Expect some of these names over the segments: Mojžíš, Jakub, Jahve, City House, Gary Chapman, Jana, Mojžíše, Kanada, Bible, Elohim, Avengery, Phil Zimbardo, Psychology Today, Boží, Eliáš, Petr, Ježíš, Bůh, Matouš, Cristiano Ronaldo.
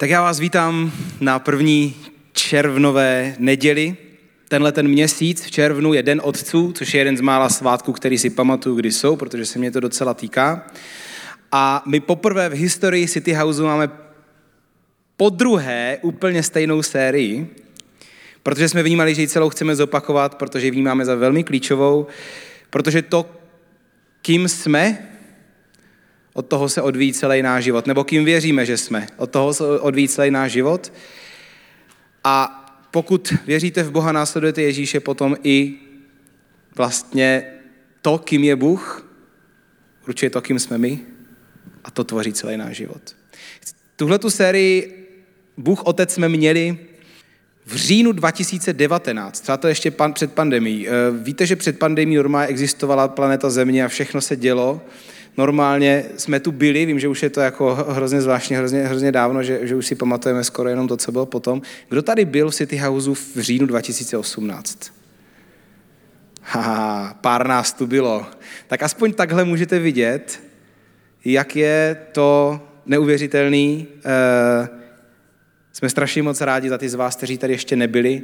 Tak já vás vítám na první červnové neděli. Tenhle ten měsíc v červnu je Den otců, což je jeden z mála svátků, který si pamatuju, kdy jsou, protože se mě to docela týká. A my poprvé v historii City Houseu máme podruhé úplně stejnou sérii, protože jsme vnímali, že ji celou chceme zopakovat, protože ji vnímáme za velmi klíčovou, protože to, kým jsme, od toho se odvíjí celý náš život. Nebo kým věříme, že jsme. Od toho se odvíjí celý náš život. A pokud věříte v Boha, následujete Ježíše, potom i vlastně to, kým je Bůh, určuje to, kým jsme my, a to tvoří celý náš život. Tuhletu sérii Bůh Otec jsme měli v říjnu 2019, třeba to ještě před pandemií. Víte, že před pandemií normálně existovala planeta Země a všechno se dělo. Normálně jsme tu byli, vím, že už je to jako hrozně zvláštní, hrozně dávno, že už si pamatujeme skoro jenom to, co bylo potom. Kdo tady byl v City Houseu v říjnu 2018? Pár nás tu bylo. Tak aspoň takhle můžete vidět, jak je to neuvěřitelný. Jsme strašně moc rádi za ty z vás, kteří tady ještě nebyli,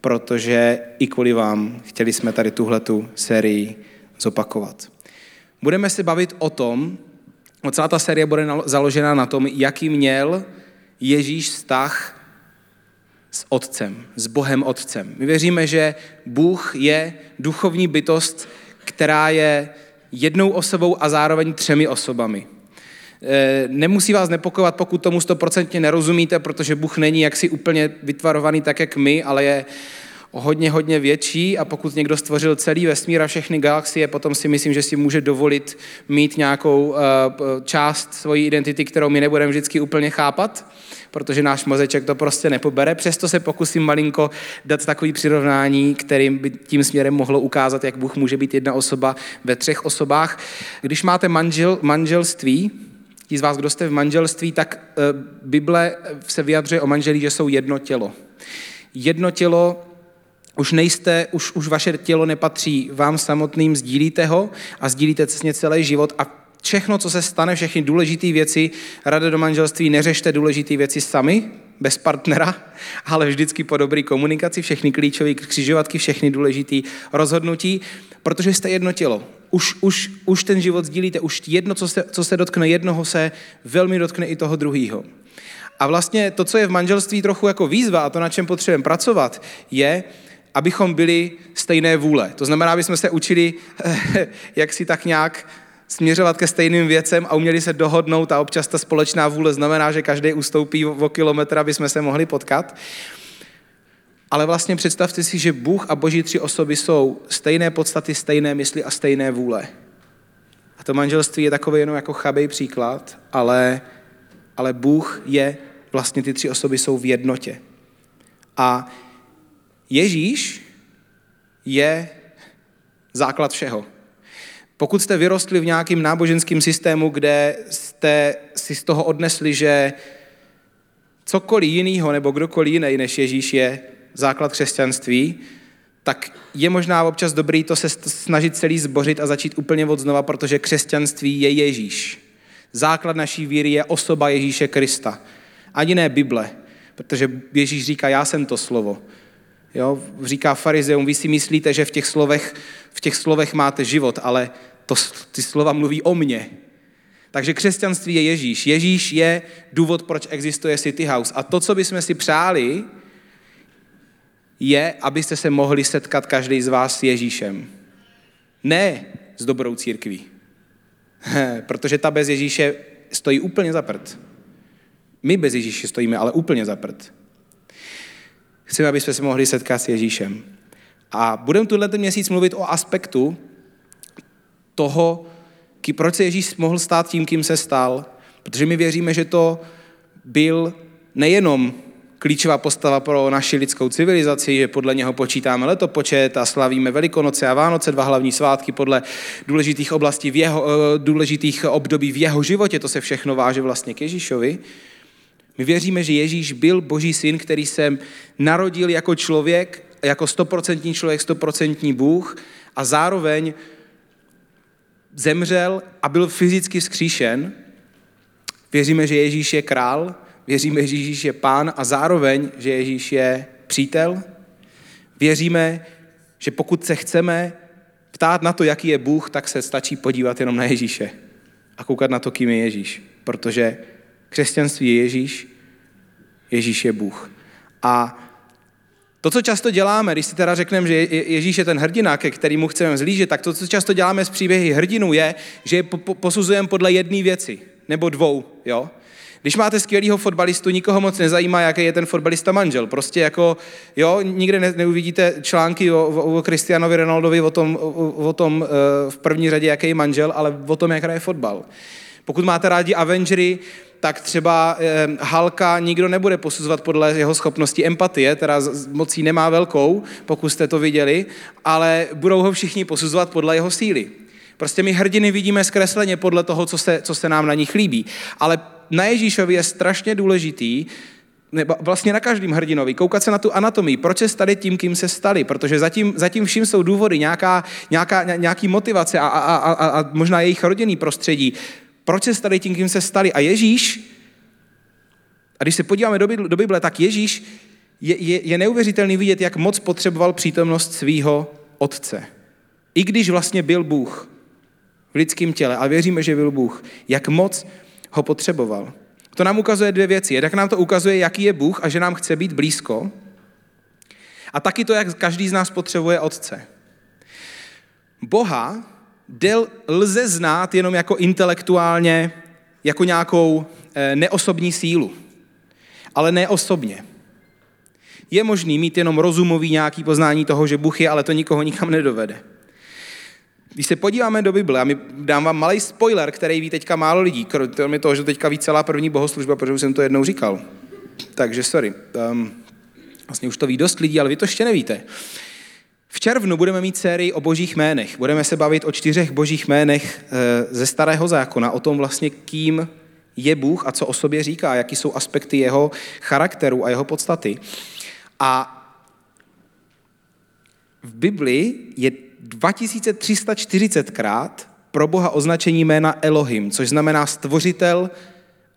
protože i kvůli vám chtěli jsme tady tuhletu sérii zopakovat. Budeme se bavit o tom, celá ta série bude založena na tom, jaký měl Ježíš vztah s Otcem, s Bohem Otcem. My věříme, že Bůh je duchovní bytost, která je jednou osobou a zároveň třemi osobami. Nemusí vás nepokojovat, pokud tomu 100% nerozumíte, protože Bůh není jaksi úplně vytvarovaný tak, jak my, ale je hodně větší, a pokud někdo stvořil celý vesmír a všechny galaxie, potom si myslím, že si může dovolit mít nějakou část svojí identity, kterou my nebudeme vždycky úplně chápat, protože náš mozeček to prostě nepobere. Přesto se pokusím malinko dát takový přirovnání, kterým by tím směrem mohlo ukázat, jak Bůh může být jedna osoba ve třech osobách. Když máte manželství, ti z vás, kdo jste v manželství, tak Bible se vyjadřuje o manželích, že jsou jedno tělo. Jedno tělo. Už nejste, už vaše tělo nepatří vám samotným, sdílíte ho a sdílíte celý život a všechno, co se stane, všechny důležité věci, rada do manželství, neřešte důležité věci sami, bez partnera, ale vždycky po dobré komunikaci, všechny klíčové křižovatky, všechny důležité rozhodnutí, protože jste jedno tělo. Už ten život sdílíte, už jedno, co se dotkne jednoho, se velmi dotkne i toho druhého. A vlastně to, co je v manželství trochu jako výzva a to, na čem potřebujeme pracovat, je, abychom byli stejné vůle. To znamená, abychom se učili, jak si tak nějak směřovat ke stejným věcem a uměli se dohodnout, a občas ta společná vůle znamená, že každý ustoupí o kilometr, aby jsme se mohli potkat. Ale vlastně představte si, že Bůh a Boží tři osoby jsou stejné podstaty, stejné mysli a stejné vůle. A to manželství je takový jenom jako chabej příklad, ale Bůh je, vlastně ty tři osoby jsou v jednotě. A Ježíš je základ všeho. Pokud jste vyrostli v nějakém náboženském systému, kde jste si z toho odnesli, že cokoliv jinýho nebo kdokoliv jiný než Ježíš je základ křesťanství, tak je možná občas dobrý to se snažit celý zbořit a začít úplně od znova, protože křesťanství je Ježíš. Základ naší víry je osoba Ježíše Krista. Ani ne Bible, protože Ježíš říká, já jsem to slovo. Jo, říká farizeum, vy si myslíte, že v těch slovech máte život, ale ty slova mluví o mně. Takže křesťanství je Ježíš. Ježíš je důvod, proč existuje City House. A to, co bychom si přáli, je, abyste se mohli setkat každý z vás s Ježíšem. Ne s dobrou církví. Protože ta bez Ježíše stojí úplně za prd. My bez Ježíše stojíme, ale úplně za prd. Chceme, aby jsme se mohli setkat s Ježíšem. A budeme tenhle měsíc mluvit o aspektu toho, proč se Ježíš mohl stát tím, kým se stal, protože my věříme, že to byl nejenom klíčová postava pro naši lidskou civilizaci, že podle něho počítáme letopočet a slavíme Velikonoce a Vánoce, dva hlavní svátky podle důležitých oblastí důležitých období v jeho životě, to se všechno váže vlastně k Ježíšovi. My věříme, že Ježíš byl Boží syn, který se narodil jako člověk, jako 100% člověk, 100% Bůh, a zároveň zemřel a byl fyzicky vzkříšen. Věříme, že Ježíš je král, Věříme, že Ježíš je Pán a zároveň, že Ježíš je přítel. Věříme, že pokud se chceme ptát na to, jaký je Bůh, tak se stačí podívat jenom na Ježíše a koukat na to, kým je Ježíš. Protože křesťanství je Ježíš, Ježíš je Bůh. A to, co často děláme, když si teda řekneme, že Ježíš je ten hrdina, ke kterému chceme vzlížet, tak to, co často děláme s příběhy hrdinů, je, že je posuzujeme podle jedné věci, nebo dvou, jo. Když máte skvělýho fotbalistu, nikoho moc nezajímá, jaký je ten fotbalista manžel. Prostě jako, jo, nikde neuvidíte články o Cristianovi Ronaldovi, o tom v první řadě, jaký je manžel, ale o tom, jak hraje fotbal. Pokud máte rádi Avengery, tak třeba Halka nikdo nebude posuzovat podle jeho schopnosti empatie, teda moc jí nemá velkou, pokud jste to viděli, ale budou ho všichni posuzovat podle jeho síly. Prostě my hrdiny vidíme zkresleně podle toho, co se nám na nich líbí. Ale na Ježíšovi je strašně důležitý, vlastně na každém hrdinovi, koukat se na tu anatomii, proč se stali tím, kým se stali, protože zatím vším jsou důvody, nějaký motivace a možná jejich rodinný prostředí. Proč se stali tím, kým se stali? A Ježíš, a když se podíváme do Bible, tak Ježíš je neuvěřitelný vidět, jak moc potřeboval přítomnost svýho otce. I když vlastně byl Bůh v lidském těle, a věříme, že byl Bůh, jak moc ho potřeboval. To nám ukazuje dvě věci. Jednak nám to ukazuje, jaký je Bůh a že nám chce být blízko. A taky to, jak každý z nás potřebuje otce. Boha lze znát jenom jako intelektuálně, jako nějakou neosobní sílu. Ale ne osobně. Je možný mít jenom rozumový nějaký poznání toho, že Bůh je, ale to nikoho nikam nedovede. Když se podíváme do Bible, a dám vám malý spoiler, který ví teďka málo lidí, kromě toho, že teďka ví celá první bohoslužba, protože už jsem to jednou říkal. Takže sorry. Vlastně už to ví dost lidí, ale vy to ještě nevíte. V červnu budeme mít sérii o božích jménech. Budeme se bavit o 4 božích jménech ze Starého zákona, o tom vlastně, kým je Bůh a co o sobě říká, jaký jsou aspekty jeho charakteru a jeho podstaty. A v Bibli je 2340krát pro Boha označení jména Elohim, což znamená stvořitel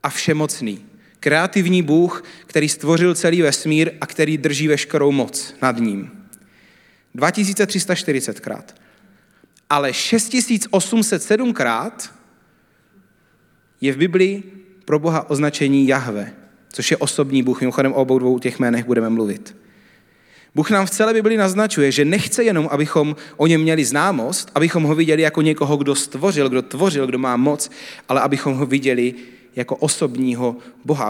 a všemocný. Kreativní Bůh, který stvořil celý vesmír a který drží veškerou moc nad ním. 2340krát. Ale 6807krát je v Biblii pro Boha označení Jahve, což je osobní Bůh. Mimochodem o obou dvou těch jménech budeme mluvit. Bůh nám v celé Biblii naznačuje, že nechce jenom, abychom o něm měli známost, abychom ho viděli jako někoho, kdo stvořil, kdo tvořil, kdo má moc, ale abychom ho viděli jako osobního Boha,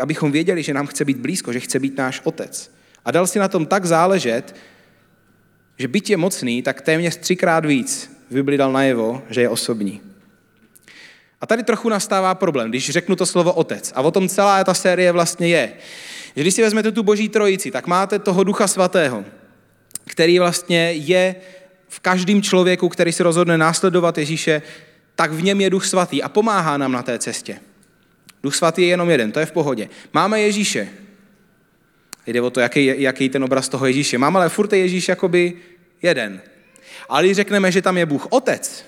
abychom věděli, že nám chce být blízko, že chce být náš otec. A dal si na tom tak záležet, že byť je mocný, tak téměř 3krát víc v Biblii dal najevo, že je osobní. A tady trochu nastává problém, když řeknu to slovo otec. A o tom celá ta série vlastně je. Že když si vezmete tu Boží trojici, tak máte toho Ducha Svatého, který vlastně je v každém člověku, který se rozhodne následovat Ježíše, tak v něm je Duch Svatý a pomáhá nám na té cestě. Duch Svatý je jenom jeden, to je v pohodě. Máme Ježíše. Jde o to, jaký ten obraz toho Ježíše. Máme, ale furt je Ježíš jakoby jeden. Ale když řekneme, že tam je Bůh Otec,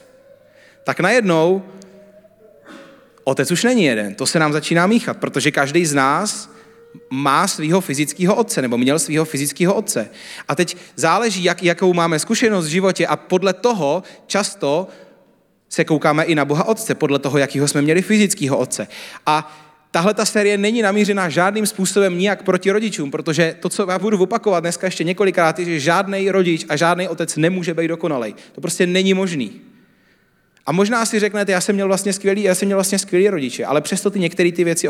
tak najednou Otec už není jeden. To se nám začíná míchat, protože každý z nás má svého fyzického otce, nebo měl svého fyzického otce. A teď záleží, jakou máme zkušenost v životě a podle toho často se koukáme i na Boha Otce, podle toho, jakýho jsme měli fyzického otce. A tahle ta série není namířená žádným způsobem nijak proti rodičům, protože to, co já budu opakovat dneska ještě několikrát, je, že žádnej rodič a žádnej otec nemůže být dokonalej. To prostě není možný. A možná si řeknete, já jsem měl vlastně skvělý rodiče, ale přesto ty některé ty věci,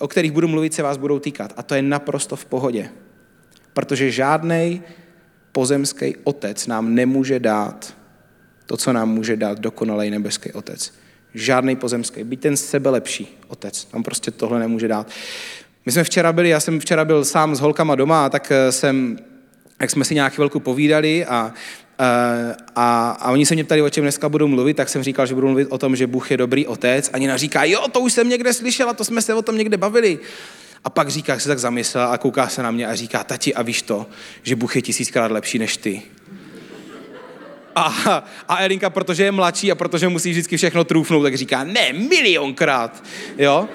o kterých budu mluvit, se vás budou týkat. A to je naprosto v pohodě. Protože žádnej pozemský otec nám nemůže dát to, co nám může dát dokonalej nebeský otec. Žádnej pozemský, byť ten sebelepší otec, tam prostě tohle nemůže dát. My jsme já jsem včera byl sám s holkama doma, a tak jsme si nějak chvilku povídali a oni se mě ptali, o čem dneska budu mluvit, tak jsem říkal, že budu mluvit o tom, že Bůh je dobrý otec. A Nina říká, jo, to už jsem někde slyšela, to jsme se o tom někde bavili. A pak říká, se tak zamyslela a kouká se na mě a říká, tati, a víš to, že Bůh je 1000krát lepší než ty. A Elinka, protože je mladší a protože musí vždycky všechno trůfnout, tak říká, ne, 1 milionkrát, jo.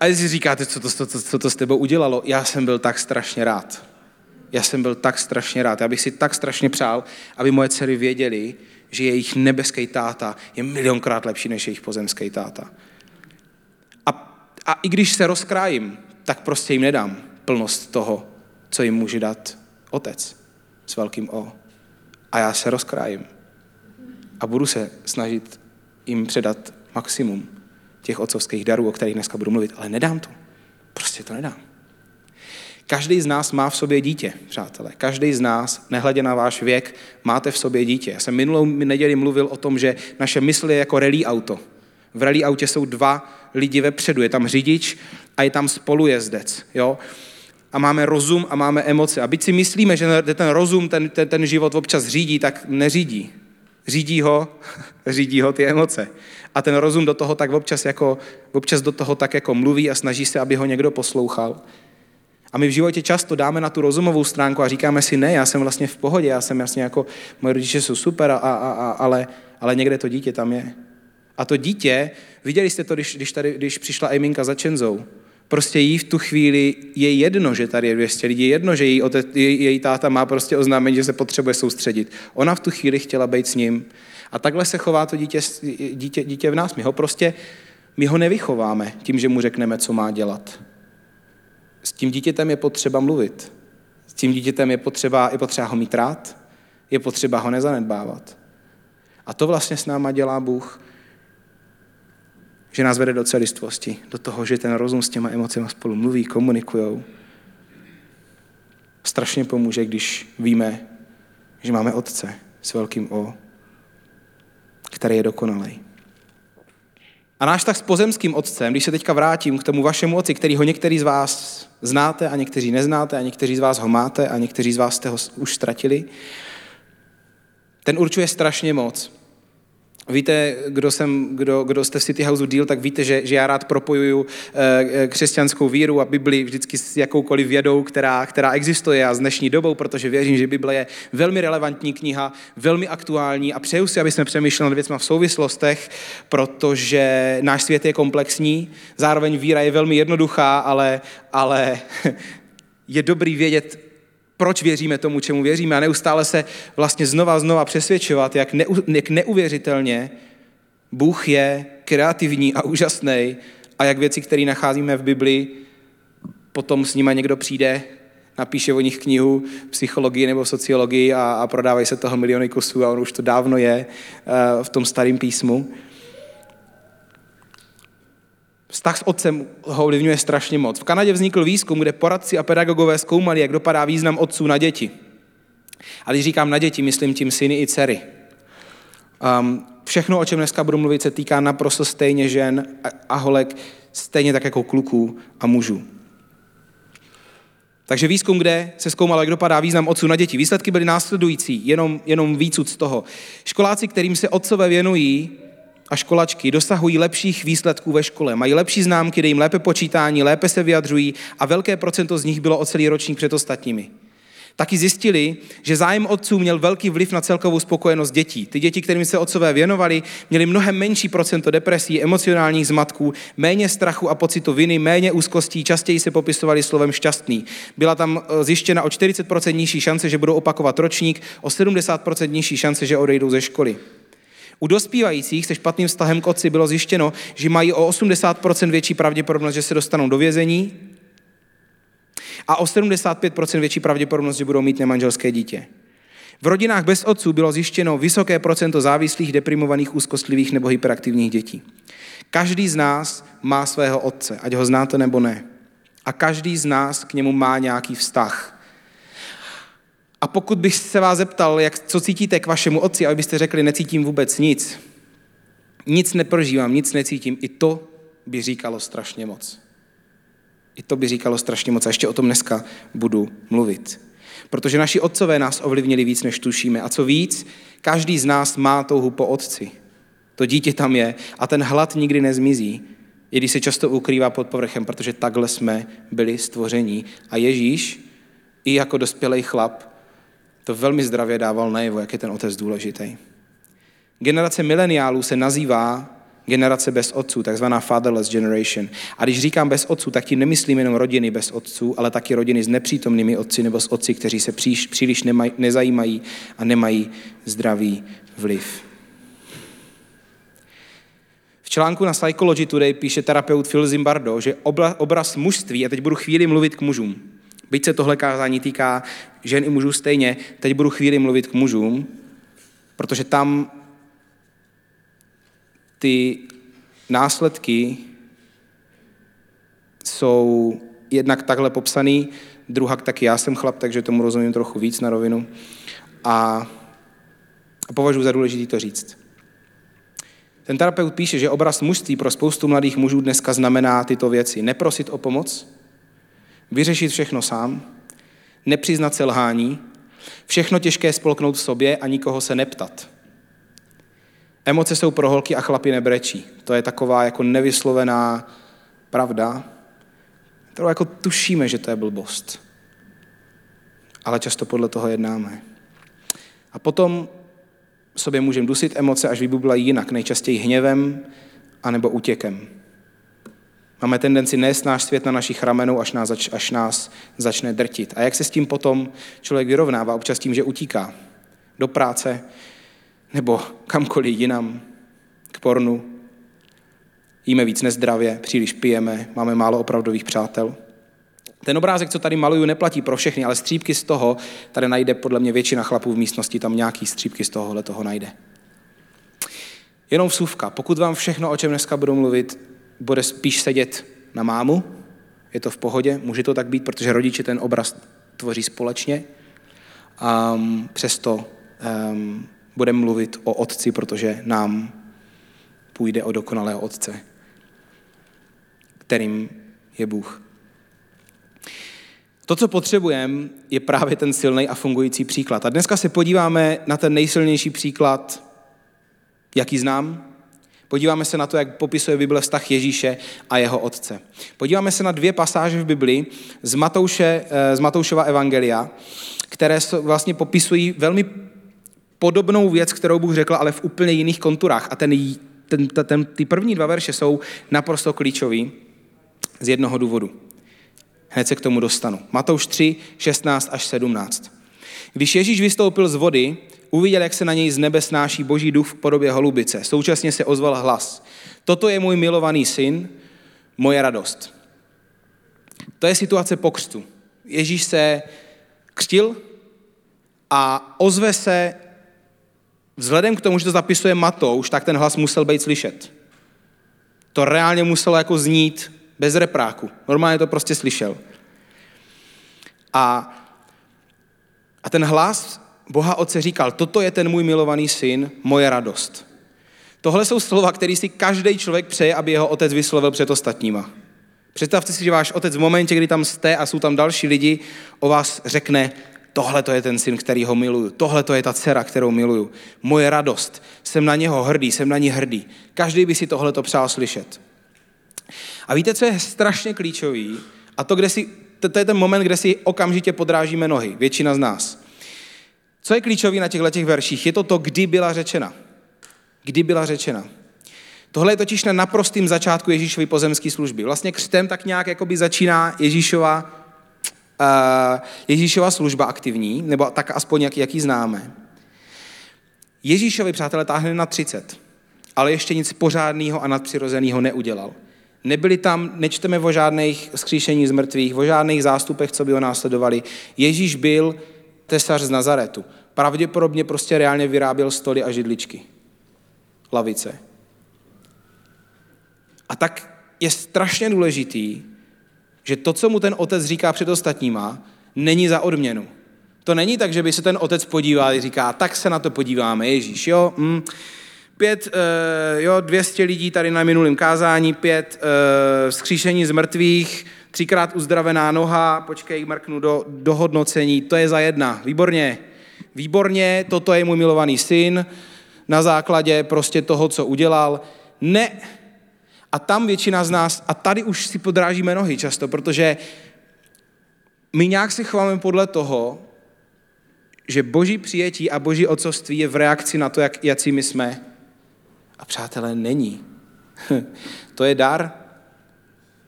A jestli říkáte, co to s tebou udělalo, já jsem byl tak strašně rád. Já bych si tak strašně přál, aby moje dcery věděly, že jejich nebeský táta je milionkrát lepší než jejich pozemský táta. A i když se rozkrájím, tak prostě jim nedám plnost toho, co jim může dát otec s velkým O. A já se rozkrájím a budu se snažit jim předat maximum těch otcovských darů, o kterých dneska budu mluvit, ale nedám to. Prostě to nedám. Každý z nás má v sobě dítě, přátelé. Každý z nás, nehledě na váš věk, máte v sobě dítě. Já jsem minulou neděli mluvil o tom, že naše mysl je jako rally auto. V rally autě jsou dva lidi vepředu. Je tam řidič a je tam spolujezdec. Jo? A máme rozum a máme emoce. A byť si myslíme, že ten rozum ten život občas řídí, tak neřídí. Řídí ho ty emoce. A ten rozum do toho tak občas do toho tak jako mluví a snaží se, aby ho někdo poslouchal. A my v životě často dáme na tu rozumovou stránku a říkáme si, ne, já jsem vlastně v pohodě, já jsem vlastně jako, moje rodiče jsou super, ale někde to dítě tam je. A to dítě, viděli jste to, když přišla Eminka za Čenzou, prostě jí v tu chvíli je jedno, že tady je 200 lidí, je jedno, že její táta má prostě oznámení, že se potřebuje soustředit. Ona v tu chvíli chtěla být s ním. A takhle se chová to dítě v nás. My ho nevychováme tím, že mu řekneme, co má dělat. S tím dítětem je potřeba mluvit. S tím dítětem je potřeba ho mít rád, je potřeba ho nezanedbávat. A to vlastně s náma dělá Bůh, že nás vede do celistvosti, do toho, že ten rozum s těma emocema spolu mluví, komunikujou. Strašně pomůže, když víme, že máme Otce s velkým O, který je dokonalý. A náš tak s pozemským otcem, když se teďka vrátím k tomu vašemu otci, kterýho některý z vás znáte a někteří neznáte a někteří z vás ho máte a někteří z vás jste ho už ztratili, ten určuje strašně moc. Víte, kdo jste v City Houseu díl, tak víte, že já rád propojuju křesťanskou víru a Bibli vždycky s jakoukoliv vědou, která existuje a s dnešní dobou, protože věřím, že Bible je velmi relevantní kniha, velmi aktuální a přeju si, aby jsme přemýšleli nad věcma v souvislostech, protože náš svět je komplexní, zároveň víra je velmi jednoduchá, ale je dobrý vědět, proč věříme tomu, čemu věříme a neustále se vlastně znova přesvědčovat, jak neuvěřitelně Bůh je kreativní a úžasný a jak věci, které nacházíme v Bibli, potom s nima někdo přijde, napíše o nich knihu psychologii nebo sociologii a prodávají se toho miliony kusů a ono už to dávno je v tom starém písmu. Vztah s otcem ho ovlivňuje strašně moc. V Kanadě vznikl výzkum, kde poradci a pedagogové zkoumali, jak dopadá význam otců na děti. A když říkám na děti, myslím tím syny i dcery. Všechno, o čem dneska budu mluvit, se týká naprosto stejně žen a holek, stejně tak jako kluků a mužů. Takže výzkum, kde se zkoumalo, jak dopadá význam otců na děti. Výsledky byly následující, jenom výcud z toho. Školáci, kterým se otcové věnují, a školačky dosahují lepších výsledků ve škole, mají lepší známky, jde jim lépe počítání, lépe se vyjadřují a velké procento z nich bylo o celý ročník před ostatními. Taky zjistili, že zájem otců měl velký vliv na celkovou spokojenost dětí. Ty děti, kterým se otcové věnovali, měly mnohem menší procento depresí, emocionálních zmatků, méně strachu a pocitu viny, méně úzkostí, častěji se popisovali slovem šťastný. Byla tam zjištěna o 40% nižší šance, že budou opakovat ročník, o 70% nižší šance, že odejdou ze školy. U dospívajících se špatným vztahem k otci bylo zjištěno, že mají o 80% větší pravděpodobnost, že se dostanou do vězení a o 75% větší pravděpodobnost, že budou mít nemanželské dítě. V rodinách bez otců bylo zjištěno vysoké procento závislých, deprimovaných, úzkostlivých nebo hyperaktivních dětí. Každý z nás má svého otce, ať ho znáte nebo ne. A každý z nás k němu má nějaký vztah. A pokud bych se vás zeptal, co cítíte k vašemu otci, a byste řekli, necítím vůbec nic, nic neprožívám, nic necítím, i to by říkalo strašně moc. A ještě o tom dneska budu mluvit. Protože naši otcové nás ovlivnili víc, než tušíme. A co víc, každý z nás má touhu po otci. To dítě tam je a ten hlad nikdy nezmizí, i když se často ukrývá pod povrchem, protože takhle jsme byli stvoření. A Ježíš, i jako dospělý chlap, to velmi zdravě dával najevo, jak je ten otec důležitý. Generace mileniálů se nazývá generace bez otců, takzvaná fatherless generation. A když říkám bez otců, tak tím nemyslím jenom rodiny bez otců, ale taky rodiny s nepřítomnými otci nebo s otci, kteří se příliš nezajímají a nemají zdravý vliv. V článku na Psychology Today píše terapeut Phil Zimbardo, že obraz mužství, a teď budu chvíli mluvit k mužům, byť se tohle kázání týká žen i mužů stejně, teď budu chvíli mluvit k mužům, protože tam ty následky jsou jednak takhle popsaný, druhak taky já jsem chlap, takže tomu rozumím trochu víc na rovinu a považuji za důležité to říct. Ten terapeut píše, že obraz mužství pro spoustu mladých mužů dneska znamená tyto věci. Neprosit o pomoc, vyřešit všechno sám, nepřiznat se lhání, všechno těžké spolknout v sobě a nikoho se neptat. Emoce jsou pro holky a chlapi nebrečí. To je taková jako nevyslovená pravda, kterou jako tušíme, že to je blbost. Ale často podle toho jednáme. A potom sobě můžeme dusit emoce, až vybublají jinak, nejčastěji hněvem anebo útěkem. Máme tendenci nést náš svět na našich ramenou, až nás začne drtit. A jak se s tím potom člověk vyrovnává? Občas tím, že utíká do práce nebo kamkoliv jinam, k pornu. Jíme víc nezdravě, příliš pijeme, máme málo opravdových přátel. Ten obrázek, co tady maluju, neplatí pro všechny, ale střípky z toho, tady najde podle mě většina chlapů v místnosti, tam nějaký střípky z tohohle toho najde. Jenom vsuvka, pokud vám všechno, o čem dneska budu mluvit, bude spíš sedět na mámu, je to v pohodě, může to tak být, protože rodiče ten obraz tvoří společně, přesto budeme mluvit o otci, protože nám půjde o dokonalého otce, kterým je Bůh. To, co potřebujeme, je právě ten silný a fungující příklad. A dneska se podíváme na ten nejsilnější příklad, jaký znám. Podíváme se na to, jak popisuje Bible vztah Ježíše a jeho otce. Podíváme se na dvě pasáže v Bibli z Matoušova Evangelia, které vlastně popisují velmi podobnou věc, kterou Bůh řekl, ale v úplně jiných konturách. A ty první dva verše jsou naprosto klíčový z jednoho důvodu. Hned se k tomu dostanu. Matouš 3, 16 až 17. Když Ježíš vystoupil z vody, uviděl, jak se na něj z nebe snáší Boží duch v podobě holubice. Současně se ozval hlas. Toto je můj milovaný syn, moje radost. To je situace po křtu. Ježíš se křtil a ozve se, vzhledem k tomu, že to zapisuje Matouš, tak ten hlas musel být slyšet. To reálně muselo jako znít bez repráku. Normálně to prostě slyšel. A ten hlas Boha Otce říkal, toto je ten můj milovaný syn, moje radost. Tohle jsou slova, které si každý člověk přeje, aby jeho otec vyslovil před ostatníma. Představte si, že váš otec v momentě, kdy tam jste a jsou tam další lidi, o vás řekne, tohle to je ten syn, který ho miluju, tohle to je ta dcera, kterou miluju. Moje radost, jsem na něho hrdý, jsem na ní hrdý. Každý by si tohle to přál slyšet. A víte, co je strašně klíčový? A to je ten moment, kde si okamžitě podrážíme nohy, většina z nás. Co je klíčový na těchto verších? Je to, kdy byla řečena. Kdy byla řečena. Tohle je totiž na naprostým začátku Ježíšovy pozemské služby. Vlastně křtem tak nějak jakoby začíná Ježíšova služba aktivní, nebo tak aspoň jak ji známe. Ježíšovi, přátelé, táhne na 30, ale ještě nic pořádného a nadpřirozeného neudělal. Nebyli tam, nečteme o žádných vzkříšení z mrtvých, o žádných zástupech, co by ho následovali. Ježíš byl tesař z Nazaretu. Pravděpodobně prostě reálně vyráběl stoly a židličky. Lavice. A tak je strašně důležitý, že to, co mu ten otec říká před ostatníma, není za odměnu. To není tak, že by se ten otec podíval a říká, tak se na to podíváme, Ježíš, jo, 200 lidí tady na minulém kázání, 5 vzkříšení z mrtvých, 3krát uzdravená noha, počkej, mrknu do hodnocení, to je za 1, výborně, toto je můj milovaný syn, na základě prostě toho, co udělal, ne, a tam většina z nás, a tady už si podrážíme nohy často, protože my nějak si chováme podle toho, že Boží přijetí a Boží otcovství je v reakci na to, jak jací my jsme. A přátelé, není. To je dar.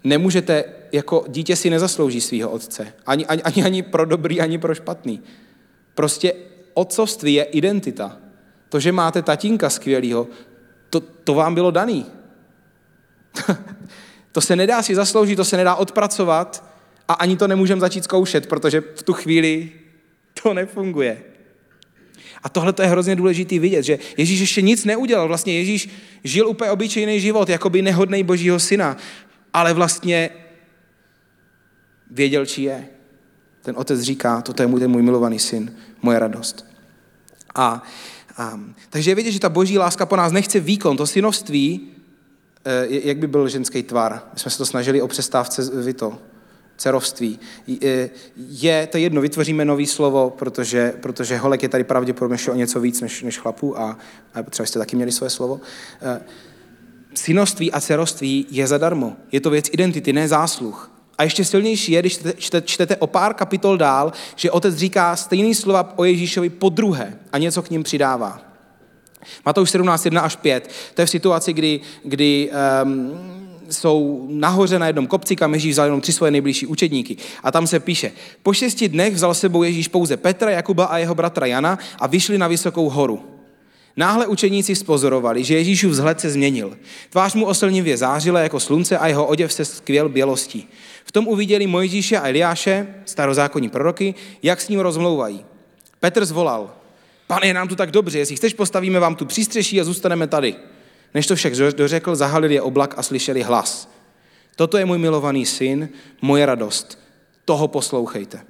Nemůžete, jako dítě si nezaslouží svého otce. Ani pro dobrý, ani pro špatný. Prostě otcovství je identita. To, že máte tatínka skvělýho, to vám bylo daný. To se nedá si zasloužit, to se nedá odpracovat a ani to nemůžeme začít zkoušet, protože v tu chvíli to nefunguje. A tohle je hrozně důležité vidět, že Ježíš ještě nic neudělal. Vlastně Ježíš žil úplně obyčejný život, jakoby nehodnej Božího syna, ale vlastně věděl, čí je. Ten otec říká, toto je ten můj milovaný syn, moje radost. Takže je vidět, že ta Boží láska po nás nechce výkon, to synovství, jak by byl ženský tvar. My jsme se to snažili o přestávce dcerovství. To je jedno, vytvoříme nový slovo, protože holek je tady pravděpodobně o něco víc než chlapů a třeba jste taky měli svoje slovo. Synoství a dcerovství je zadarmo. Je to věc identity, ne zásluh. A ještě silnější je, když čtete o pár kapitol dál, že otec říká stejný slova o Ježíšovi podruhé a něco k ním přidává. Matouš 17, 1 až 5. To je v situaci, kdy jsou nahoře na jednom kopci, kam Ježíš vzal jenom 3 svoje nejbližší učedníky. A tam se píše, po 6 dnech vzal s sebou Ježíš pouze Petra, Jakuba a jeho bratra Jana a vyšli na vysokou horu. Náhle učeníci spozorovali, že Ježíšův vzhled se změnil. Tvář mu oslnivě zářila jako slunce a jeho oděv se skvěl bělostí. V tom uviděli Mojžíše a Eliáše, starozákonní proroky, jak s ním rozmlouvají. Petr zvolal, Pane, je nám tu tak dobře, jestli chceš, postavíme vám tu přístřeší a zůstaneme tady. Než to však dořekl, zahalil je oblak a slyšeli hlas. Toto je můj milovaný syn, moje radost. Toho poslouchejte.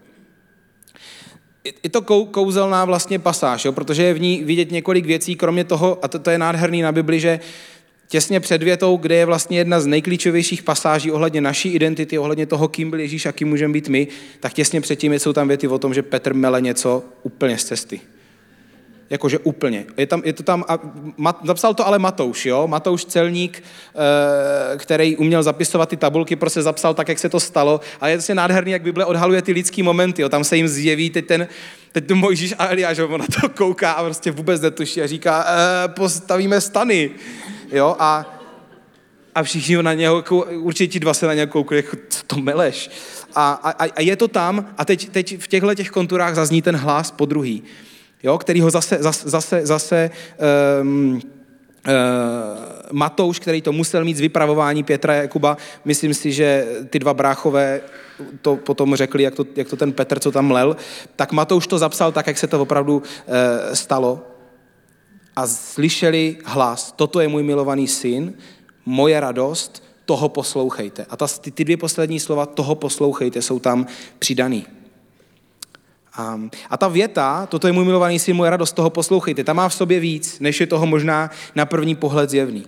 Je to kouzelná vlastně pasáž, jo? Protože je v ní vidět několik věcí, kromě toho, a to je nádherný na Bibli, že těsně před větou, kde je vlastně jedna z nejklíčovějších pasáží ohledně naší identity, ohledně toho, kým byl Ježíš a kým můžeme být my, tak těsně předtím jsou tam věty o tom, že Petr mele něco úplně z cesty. Jakože úplně. Je to tam, zapsal to ale Matouš, jo? Matouš celník, který uměl zapisovat ty tabulky, prostě zapsal tak, jak se to stalo. A je to se nádherný, jak Bible odhaluje ty lidský momenty, jo? Tam se jim zjeví teď Mojžíš a Eliáš, on na to kouká a prostě vůbec netuší a říká, postavíme stany, jo? A všichni na něho, určitě 2 se na něho koukají, jako, co to meleš? A je to tam a teď v těchto těch konturách zazní ten hlas podruhý. Jo, který ho zase Matouš, který to musel mít z vypravování Petra a Jakuba, myslím si, že ty 2 bráchové to potom řekli, jak to ten Petr, co tam mlel, tak Matouš to zapsal tak, jak se to opravdu stalo. A slyšeli hlas, toto je můj milovaný syn, moje radost, toho poslouchejte. A ty 2 poslední slova, toho poslouchejte, jsou tam přidaný. A ta věta, toto je můj milovaný syn, moje radost, toho poslouchejte, ta má v sobě víc, než je toho možná na první pohled zjevný.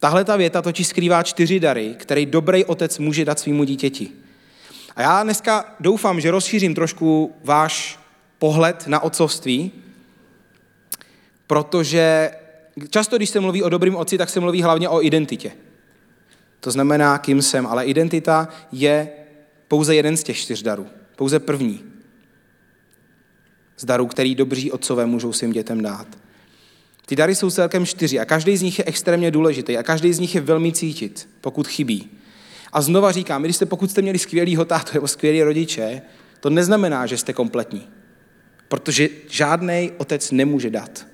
Tahle ta věta totiž skrývá 4 dary, které dobrý otec může dát svýmu dítěti. A já dneska doufám, že rozšířím trošku váš pohled na otcovství, protože často, když se mluví o dobrým otci, tak se mluví hlavně o identitě. To znamená, kým jsem, ale identita je pouze jeden z těch 4 darů, pouze první z darů, který dobří otcové můžou svým dětem dát. Ty dary jsou celkem 4 a každý z nich je extrémně důležitý a každý z nich je velmi cítit, pokud chybí. A znova říkám, pokud jste měli skvělýho tátu nebo skvělý rodiče, to neznamená, že jste kompletní. Protože žádný otec nemůže dát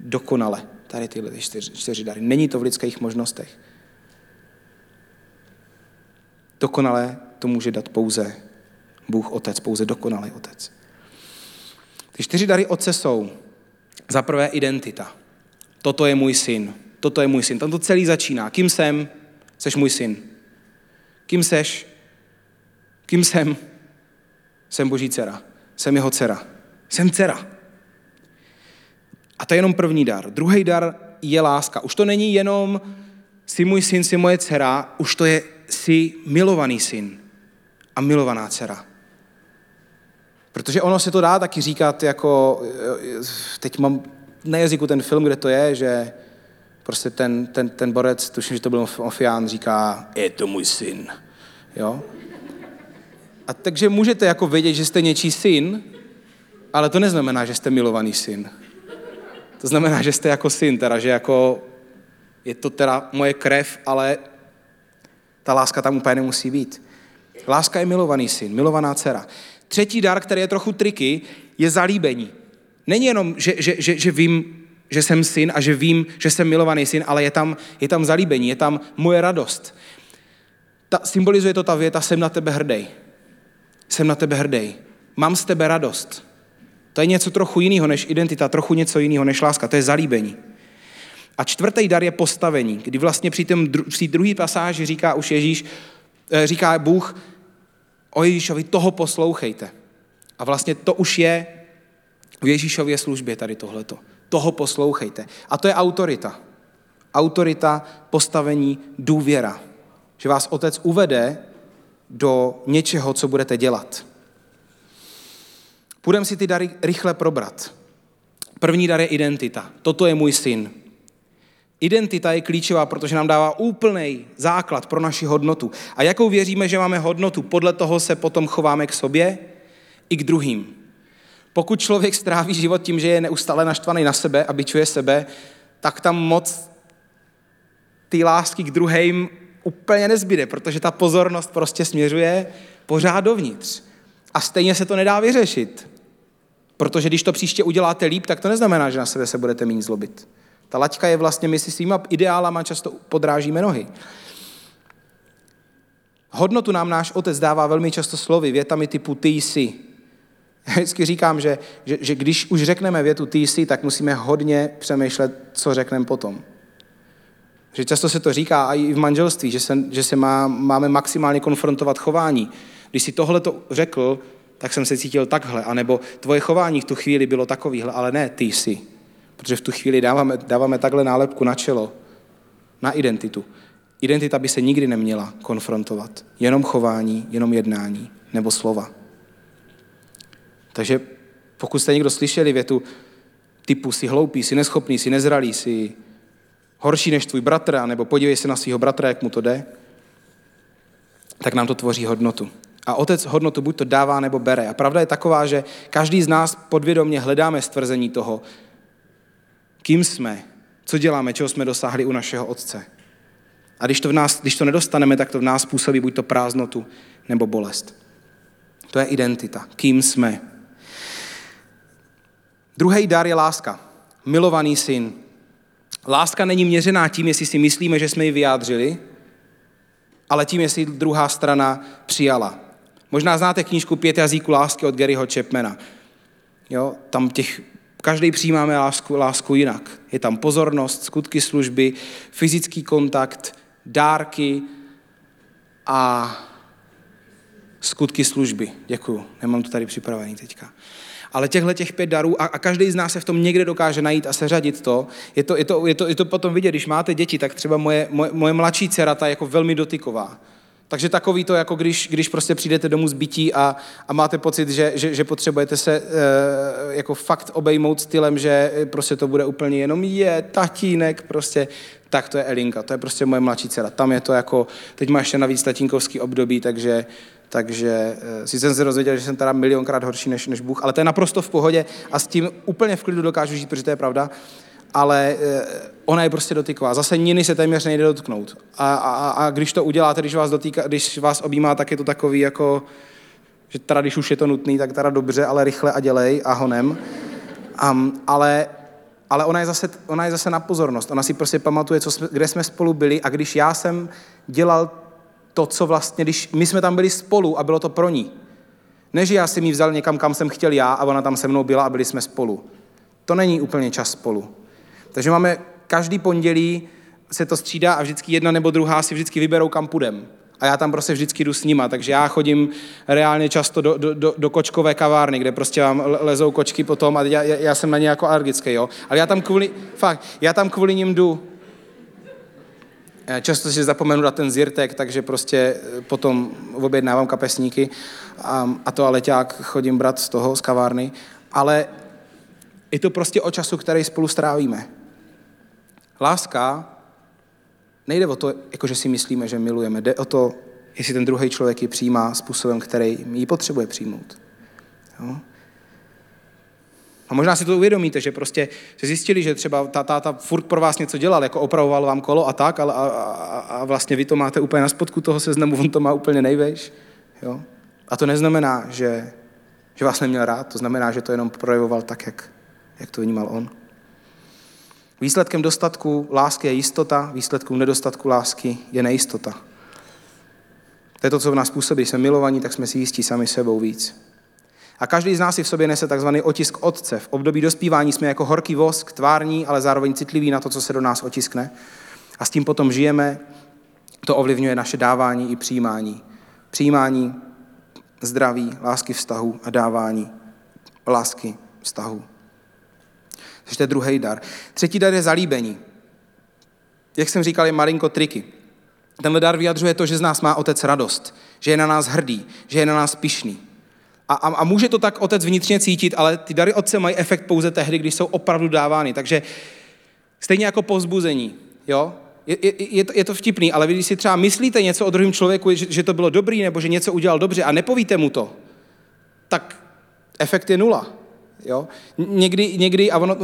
dokonale tady tyhle 4 dary. Není to v lidských možnostech. Dokonale to může dát pouze Bůh Otec, pouze dokonalý Otec. Ty 4 dary otce jsou za prvé identita. Toto je můj syn. Toto je můj syn. Tam to celý začíná. Kým jsem? Seš můj syn. Kým seš? Kým jsem? Jsem Boží dcera. Jsem jeho dcera. Jsem dcera. A to je jenom první dar. Druhý dar je láska. Už to není jenom jsi můj syn, jsi moje dcera. Už to je jsi milovaný syn a milovaná dcera. Protože ono se to dá taky říkat jako, teď mám na jazyku ten film, kde to je, že prostě ten borec, tuším, že to byl mafián, říká, je to můj syn, jo. A takže můžete jako vědět, že jste něčí syn, ale to neznamená, že jste milovaný syn. To znamená, že jste jako syn, teda, že jako Je to teda moje krev, ale ta láska tam úplně nemusí být. Láska je milovaný syn, milovaná dcera. Třetí dar, který je trochu triky, je zalíbení. Není jenom, že vím, že jsem syn a že vím, že jsem milovaný syn, ale je tam zalíbení, je tam moje radost. Symbolizuje to ta věta, jsem na tebe hrdej. Jsem na tebe hrdej. Mám z tebe radost. To je něco trochu jiného než identita, trochu něco jiného než láska. To je zalíbení. A čtvrtý dar je postavení, kdy vlastně při druhý pasáži říká už Ježíš, říká Bůh o Ježíšovi, toho poslouchejte. A vlastně to už je v Ježíšově službě tady tohleto. Toho poslouchejte. A to je autorita. Autorita, postavení, důvěra. Že vás otec uvede do něčeho, co budete dělat. Půjdeme si ty dary rychle probrat. První dar je identita. Toto je můj syn. Identita je klíčová, protože nám dává úplný základ pro naši hodnotu. A jakou věříme, že máme hodnotu, podle toho se potom chováme k sobě i k druhým. Pokud člověk stráví život tím, že je neustále naštvaný na sebe a bičuje sebe, tak tam moc ty lásky k druhým úplně nezbyde, protože ta pozornost prostě směřuje pořád dovnitř. A stejně se to nedá vyřešit. Protože když to příště uděláte líp, tak to neznamená, že na sebe se budete méně zlobit. Ta laťka je vlastně, my si svýma ideálama často podrážíme nohy. Hodnotu nám náš otec dává velmi často slovy, větami typu ty jsi. Já vždycky říkám, že když už řekneme větu ty jsi, tak musíme hodně přemýšlet, co řekneme potom. Že často se to říká i v manželství, že máme maximálně konfrontovat chování. Když si tohle to řekl, tak jsem se cítil takhle, anebo tvoje chování v tu chvíli bylo takovýhle, ale ne ty jsi. Protože v tu chvíli dáváme takhle nálepku na čelo, na identitu. Identita by se nikdy neměla konfrontovat. Jenom chování, jenom jednání nebo slova. Takže pokud jste někdo slyšeli větu typu si hloupý, si neschopný, si nezralý, si horší než tvůj bratr, nebo podívej se na svého bratra, jak mu to jde, tak nám to tvoří hodnotu. A otec hodnotu buď to dává, nebo bere. A pravda je taková, že každý z nás podvědomě hledáme stvrzení toho, kým jsme, co děláme, čeho jsme dosáhli u našeho otce. A když to nedostaneme, tak to v nás působí buď to prázdnotu, nebo bolest. To je identita. Kým jsme. Druhý dar je láska. Milovaný syn. Láska není měřená tím, jestli si myslíme, že jsme ji vyjádřili, ale tím, jestli druhá strana přijala. Možná znáte knížku 5 jazyků lásky od Garyho Chapmana. Jo, tam každý přijímáme lásku jinak. Je tam pozornost, skutky služby, fyzický kontakt, dárky a skutky služby. Děkuju, nemám to tady připravený teďka. Ale těch 5 darů a každý z nás se v tom někde dokáže najít a seřadit to. Je to potom vidět, když máte děti, tak třeba moje mladší dcera, ta je jako velmi dotyková. Takže takový to, jako když prostě přijdete domů z bytí a máte pocit, že potřebujete se jako fakt obejmout stylem, že prostě to bude úplně jenom tatínek, prostě, tak to je Elinka, to je prostě moje mladší dcera. Tam je to jako, teď má ještě navíc tatínkovský období, takže sice jsem se dozvěděl, že jsem teda milionkrát horší než Bůh, ale to je naprosto v pohodě a s tím úplně v klidu dokážu žít, protože to je pravda, ale ona je prostě dotyková. Zase niny se téměř nejde dotknout. A když to uděláte, když vás objímá, tak je to takový jako, že teda když už je to nutný, tak teda dobře, ale rychle a dělej a honem. Ale ona je zase na pozornost. Ona si prostě pamatuje, kde jsme spolu byli a když já jsem dělal to, co vlastně, když my jsme tam byli spolu a bylo to pro ní. Ne, že já jsem jí vzal někam, kam jsem chtěl já a ona tam se mnou byla a byli jsme spolu. To není úplně čas spolu. Takže máme každý pondělí se to střídá a vždycky jedna nebo druhá si vždycky vyberou, kam půjdem. A já tam prostě vždycky jdu s nima, takže já chodím reálně často do kočkové kavárny, kde prostě vám lezou kočky potom a já jsem na ně jako alergický, jo. Ale já tam kvůli nim jdu. Často si zapomenu na ten zirtek, takže prostě potom objednávám kapesníky a toaleťák chodím brát z kavárny. Ale je to prostě o času, který spolu strávíme. Láska nejde o to, jakože si myslíme, že milujeme. Jde o to, jestli ten druhý člověk ji přijímá způsobem, který ji potřebuje přijmout. Jo? A možná si to uvědomíte, že prostě jste zjistili, že třeba táta furt pro vás něco dělal, jako opravoval vám kolo a tak, ale a vlastně vy to máte úplně na spodku toho seznamu, on to má úplně nejvejš. Jo? A to neznamená, že vás neměl rád, to znamená, že to jenom projevoval tak, jak to vnímal on. Výsledkem dostatku lásky je jistota, výsledkem nedostatku lásky je nejistota. To je to, co v nás působí. Když jsme milovaní, tak jsme si jistí sami sebou víc. A každý z nás si v sobě nese takzvaný otisk otce. V období dospívání jsme jako horký vosk, tvární, ale zároveň citliví na to, co se do nás otiskne. A s tím potom žijeme. To ovlivňuje naše dávání i přijímání. Přijímání zdraví, lásky vztahu a dávání lásky vztahu. Takže to je druhý dar. Třetí dar je zalíbení. Jak jsem říkal, je malinko triky. Tenhle dar vyjadřuje to, že z nás má otec radost, že je na nás hrdý, že je na nás pyšný. A může to tak otec vnitřně cítit, ale ty dary otce mají efekt pouze tehdy, když jsou opravdu dávány. Takže stejně jako povzbuzení, jo? Je to vtipný, ale vy, když si třeba myslíte něco o druhém člověku, že to bylo dobrý nebo že něco udělal dobře a nepovíte mu to, tak efekt je nula. Jo? Někdy, a ono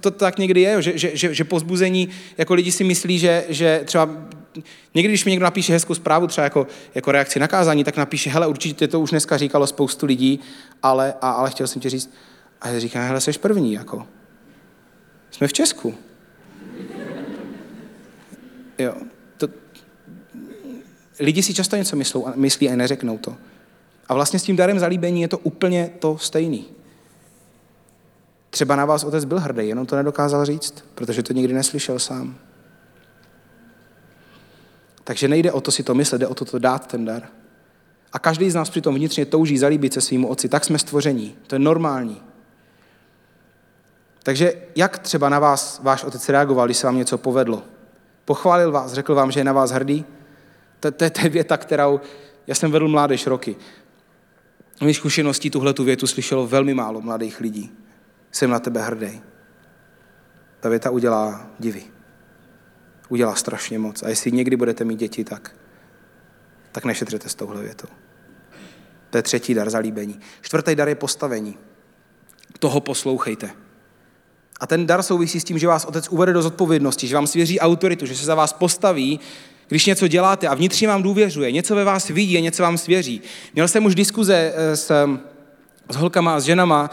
to tak někdy je, že povzbuzení, jako lidi si myslí, že třeba někdy, když mi někdo napíše hezkou zprávu, třeba jako reakci na kázání, tak napíše, hele, určitě to už dneska říkalo spoustu lidí, ale chtěl jsem ti říct, a říká, hele, seš první, jako. Jsme v Česku. Jo, to, lidi si často něco myslí a neřeknou to. A vlastně s tím darem zalíbení je to úplně to stejný. Třeba na vás otec byl hrdý, jenom to nedokázal říct, protože to nikdy neslyšel sám. Takže nejde o to si to myslet, jde o to dát ten dar. A každý z nás přitom vnitřně touží zalíbit se svýmu otci. Tak jsme stvoření. To je normální. Takže jak třeba na vás váš otec reagoval, když se vám něco povedlo? Pochválil vás, řekl vám, že je na vás hrdý? To je věta, kterou já jsem vedl mládež roky. V mých zkušeností tuhletu větu slyšelo velmi málo mladých lidí. Jsem na tebe hrdý. Ta věta udělá divy. Udělá strašně moc. A jestli někdy budete mít děti, tak nešetřete s touhle větou. To je třetí dar zalíbení. Čtvrtý dar je postavení. Toho poslouchejte. A ten dar souvisí s tím, že vás otec uvede do zodpovědnosti, že vám svěří autoritu, že se za vás postaví, když něco děláte a vnitřně vám důvěřuje, něco ve vás vidí a něco vám svěří. Měl jsem už diskuze s holkama a s ženama,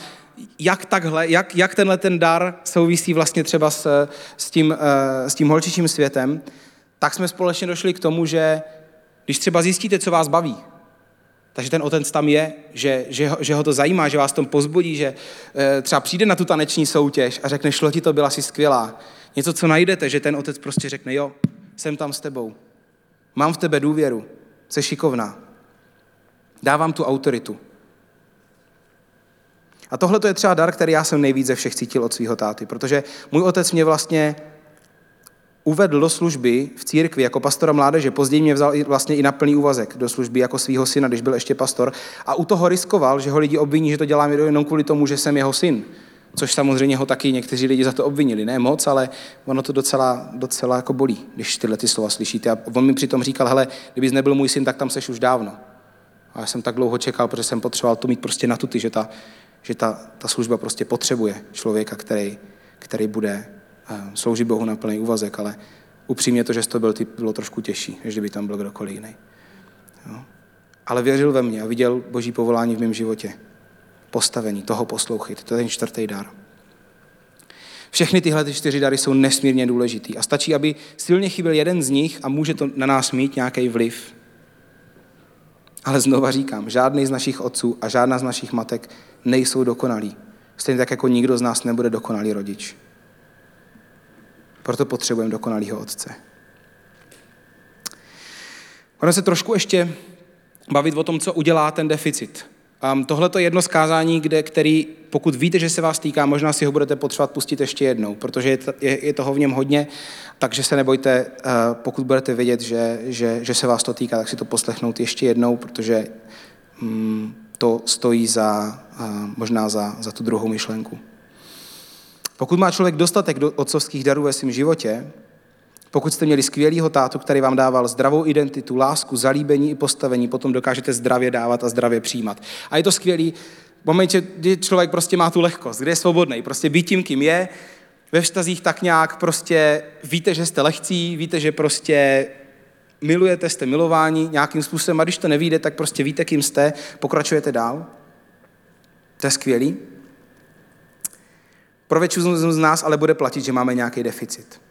jak tenhle ten dar souvisí vlastně třeba s tím holčičím světem, tak jsme společně došli k tomu, že když třeba zjistíte, co vás baví, takže ten otec tam je, že ho to zajímá, že vás tom pozbudí, že třeba přijde na tu taneční soutěž a řekne, šlo ti to, byla si skvělá. Něco, co najdete, že ten otec prostě řekne, jo, jsem tam s tebou, mám v tebe důvěru, jsi šikovná, dávám tu autoritu. A tohle to je třeba dar, který já jsem nejvíc ze všech cítil od svého táty, protože můj otec mě vlastně uvedl do služby v církvi jako pastora mládeže, později mě vzal vlastně i na plný úvazek do služby jako svého syna, když byl ještě pastor a u toho riskoval, že ho lidi obviní, že to dělám jenom kvůli tomu, že jsem jeho syn, což samozřejmě ho taky někteří lidi za to obvinili, ne moc, ale ono to docela jako bolí, když tyhle ty slova slyšíte a on mi přitom říkal, hele, kdybys nebyl můj syn, tak tam seš už dávno. A já jsem tak dlouho čekal, protože jsem potřeboval to mít prostě na tuty, že ta služba prostě potřebuje člověka, který bude sloužit Bohu na plný úvazek, ale upřímně to, že to byl ty, bylo trošku těžší, než kdyby tam byl kdokoliv jiný. Jo? Ale věřil ve mně a viděl Boží povolání v mém životě. Postavení, toho poslouchyt, to je ten čtvrtý dar. Všechny tyhle čtyři dary jsou nesmírně důležitý a stačí, aby silně chyběl jeden z nich a může to na nás mít nějaký vliv. Ale znova říkám, žádný z našich otců a žádná z našich matek nejsou dokonalí. Stejně tak, jako nikdo z nás nebude dokonalý rodič. Proto potřebujeme dokonalýho otce. Budeme se trošku ještě bavit o tom, co udělá ten deficit. Tohle je jedno z kázání, který, pokud víte, že se vás týká, možná si ho budete potřebovat pustit ještě jednou, protože je toho v něm hodně, takže se nebojte, pokud budete vědět, že se vás to týká, tak si to poslechnout ještě jednou, protože to stojí možná za tu druhou myšlenku. Pokud má člověk dostatek otcovských darů ve svém životě, pokud jste měli skvělýho tátu, který vám dával zdravou identitu, lásku, zalíbení i postavení, potom dokážete zdravě dávat a zdravě přijímat. A je to skvělý, v momentě, kdy člověk prostě má tu lehkost, kde je svobodný, prostě být tím, kým je, ve vztazích tak nějak prostě víte, že jste lehcí, víte, že prostě milujete, jste milováni nějakým způsobem a když to nevíde, tak prostě víte, kým jste, pokračujete dál. To je skvělý. Pro většinu z nás ale bude platit, že máme nějaký deficit.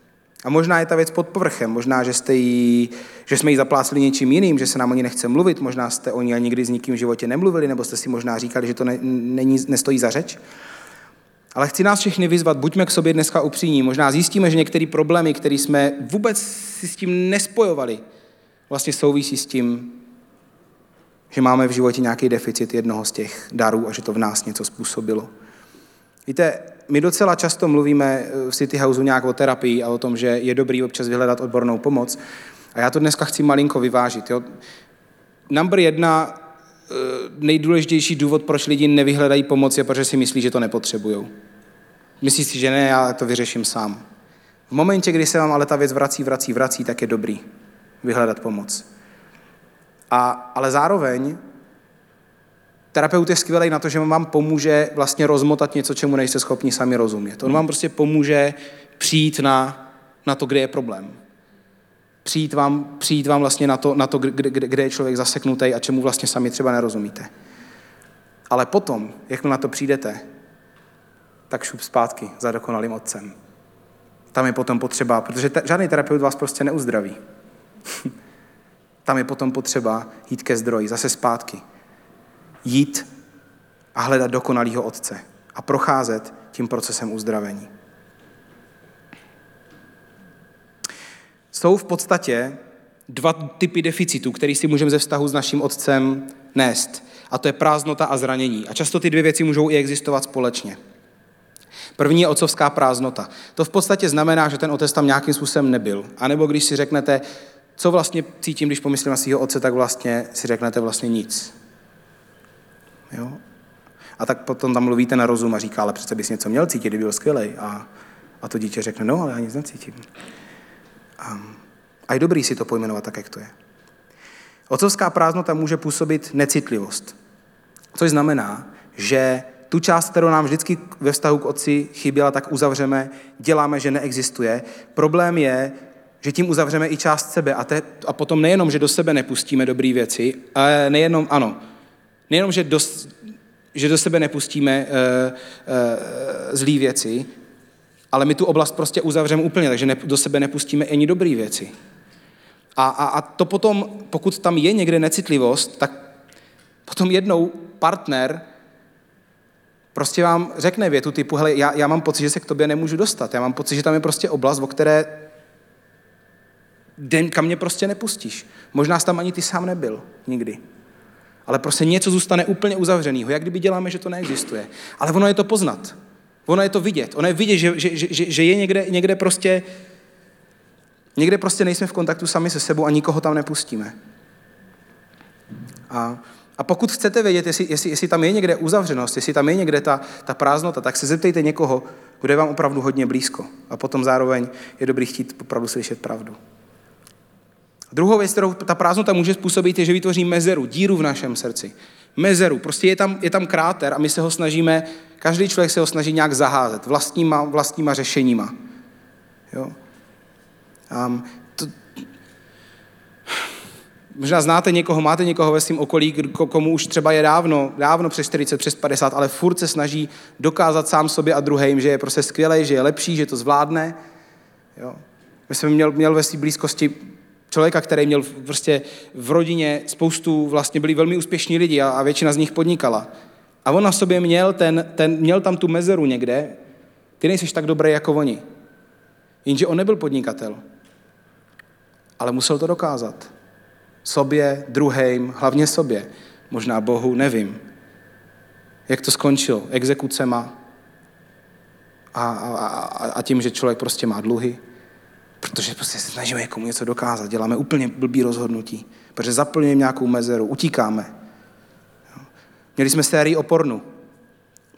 A možná je ta věc pod povrchem, možná, že jsme ji zaplácli něčím jiným, že se nám o ní nechce mluvit, možná jste o ní ani nikdy s nikým v životě nemluvili, nebo jste si možná říkali, že to nestojí za řeč. Ale chci nás všechny vyzvat, buďme k sobě dneska upřímní. Možná zjistíme, že některé problémy, které jsme vůbec si s tím nespojovali, vlastně souvisí s tím, že máme v životě nějaký deficit jednoho z těch darů a že to v nás něco způsobilo. Víte, my docela často mluvíme v City Houseu nějak o terapii a o tom, že je dobrý občas vyhledat odbornou pomoc. A já to dneska chci malinko vyvážit. Jo? Number 1 nejdůležitější důvod, proč lidi nevyhledají pomoc, je, protože si myslí, že to nepotřebujou. Myslí si, že ne, já to vyřeším sám. V momentě, kdy se vám ale ta věc vrací, tak je dobrý vyhledat pomoc. Ale zároveň terapeut je skvělý na to, že vám pomůže vlastně rozmotat něco, čemu nejste schopni sami rozumět. On vám prostě pomůže přijít na to, kde je problém. Přijít vám vlastně na to kde je člověk zaseknutý a čemu vlastně sami třeba nerozumíte. Ale potom, jak na to přijdete, tak šup zpátky za dokonalým otcem. Tam je potom potřeba, protože žádný terapeut vás prostě neuzdraví. Tam je potom potřeba jít ke zdroji, zase zpátky. Jít a hledat dokonalýho otce a procházet tím procesem uzdravení. Jsou v podstatě 2 typy deficitů, který si můžeme ze vztahu s naším otcem nést. A to je prázdnota a zranění. A často ty 2 věci můžou i existovat společně. První je otcovská prázdnota. To v podstatě znamená, že ten otec tam nějakým způsobem nebyl. A nebo když si řeknete, co vlastně cítím, když pomyslím na svého otce, tak vlastně si řeknete vlastně nic. Jo? A tak potom tam mluvíte na rozum a říká, ale přece bys něco měl cítit, kdyby byl skvělej. A to dítě řekne, no, ale já nic necítím. A je dobrý si to pojmenovat tak, jak to je. Otcovská prázdnota může působit necitlivost, což znamená, že tu část, kterou nám vždycky ve vztahu k otci chyběla, tak uzavřeme, děláme, že neexistuje. Problém je, že tím uzavřeme i část sebe a potom nejenom, že do sebe nepustíme dobré věci, ale nejenom, že do sebe nepustíme zlý věci, ale my tu oblast prostě uzavřeme úplně, takže do sebe nepustíme ani dobré věci. A to potom, pokud tam je někde necitlivost, tak potom jednou partner prostě vám řekne větu typu, hele, já mám pocit, že se k tobě nemůžu dostat, já mám pocit, že tam je prostě oblast, o které kam mě prostě nepustíš. Možná jsi tam ani ty sám nebyl nikdy. Ale prostě něco zůstane úplně uzavřenýho, jak kdyby děláme, že to neexistuje. Ale ono je to poznat. Ono je to vidět. Ono je vidět, že je někde prostě nejsme v kontaktu sami se sebou a nikoho tam nepustíme. A pokud chcete vědět, jestli tam je někde uzavřenost, jestli tam je někde ta prázdnota, tak se zeptejte někoho, kdo je vám opravdu hodně blízko. A potom zároveň je dobrý chtít opravdu slyšet pravdu. Druhou věc, kterou ta prázdnota může způsobit, je, že vytvoří mezeru, díru v našem srdci. Mezeru, prostě je tam kráter a my se ho snažíme, každý člověk se ho snaží nějak zaházet vlastníma řešeníma. Jo? Možná znáte někoho, máte někoho ve svém okolí, komu už třeba je dávno přes 40, přes 50, ale furt se snaží dokázat sám sobě a druhým, že je prostě skvělej, že je lepší, že to zvládne. Jo? My jsme měl ve své blízkosti člověka, který měl prostě v rodině spoustu, vlastně byli velmi úspěšní lidi a většina z nich podnikala. A on na sobě měl měl tam tu mezeru někde, ty nejseš tak dobrý jako oni. Jenže on nebyl podnikatel. Ale musel to dokázat. Sobě, druhým, hlavně sobě. Možná Bohu, nevím. Jak to skončilo? Exekucema a tím, že člověk prostě má dluhy. Protože prostě se snažíme někomu něco dokázat, děláme úplně blbý rozhodnutí, protože zaplňujeme nějakou mezeru, utíkáme. Jo. Měli jsme sérii o pornu.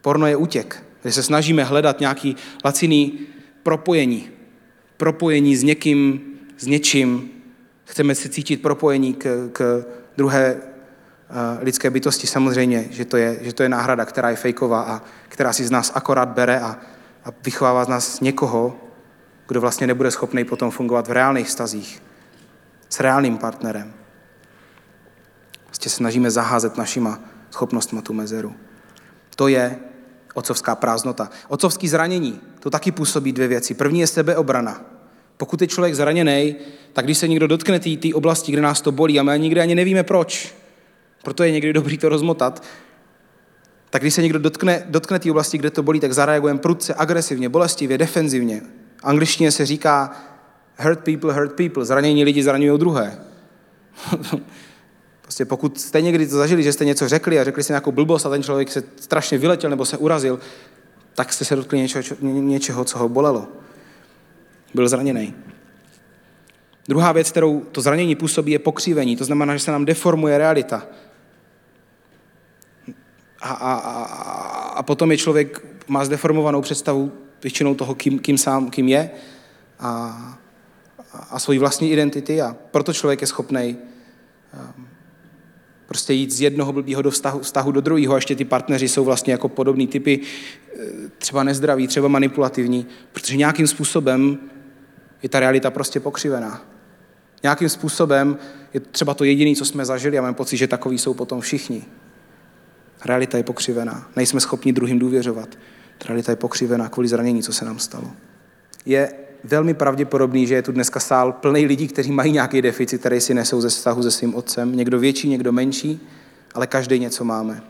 Porno je útěk, kde se snažíme hledat nějaký laciný propojení s někým, s něčím. Chceme se cítit propojení k druhé lidské bytosti samozřejmě, že to je náhrada, která je fejková a která si z nás akorát bere a vychovává z nás někoho, kdo vlastně nebude schopný potom fungovat v reálných vztazích s reálným partnerem. Vlastně se snažíme zaházet našima schopnostma tu mezeru. To je otcovská prázdnota. Otcovský zranění, to taky působí dvě věci. První je sebeobrana. Pokud je člověk zraněný, tak když se někdo dotkne té oblasti, kde nás to bolí a my nikdy ani nevíme proč, proto je někdy dobrý to rozmotat, tak když se někdo dotkne té oblasti, kde to bolí, tak zareagujeme prudce, agresivně, bolestivě, defenzivně. V angličtině se říká hurt people, zranění lidi zraňují druhé. Prostě pokud jste někdy to zažili, že jste něco řekli a řekli jste nějakou blbost a ten člověk se strašně vyletěl nebo se urazil, tak jste se dotkli něčeho, co ho bolelo. Byl zraněný. Druhá věc, kterou to zranění působí, je pokřivení. To znamená, že se nám deformuje realita. A potom je člověk, má zdeformovanou představu většinou toho, kým je a svoji vlastní identity a proto člověk je schopnej prostě jít z jednoho blbýho do vztahu do druhého. A ještě ty partneři jsou vlastně jako podobný typy, třeba nezdraví, třeba manipulativní, protože nějakým způsobem je ta realita prostě pokřivená. Nějakým způsobem je třeba to jediné, co jsme zažili a mám pocit, že takový jsou potom všichni. Realita je pokřivená. Nejsme schopni druhým důvěřovat. Realita je pokřivená kvůli zranění, co se nám stalo. Je velmi pravděpodobný, že je tu dneska sál plný lidí, kteří mají nějaký deficit, který si nesou ze vztahu se svým otcem. Někdo větší, někdo menší, ale každý něco máme.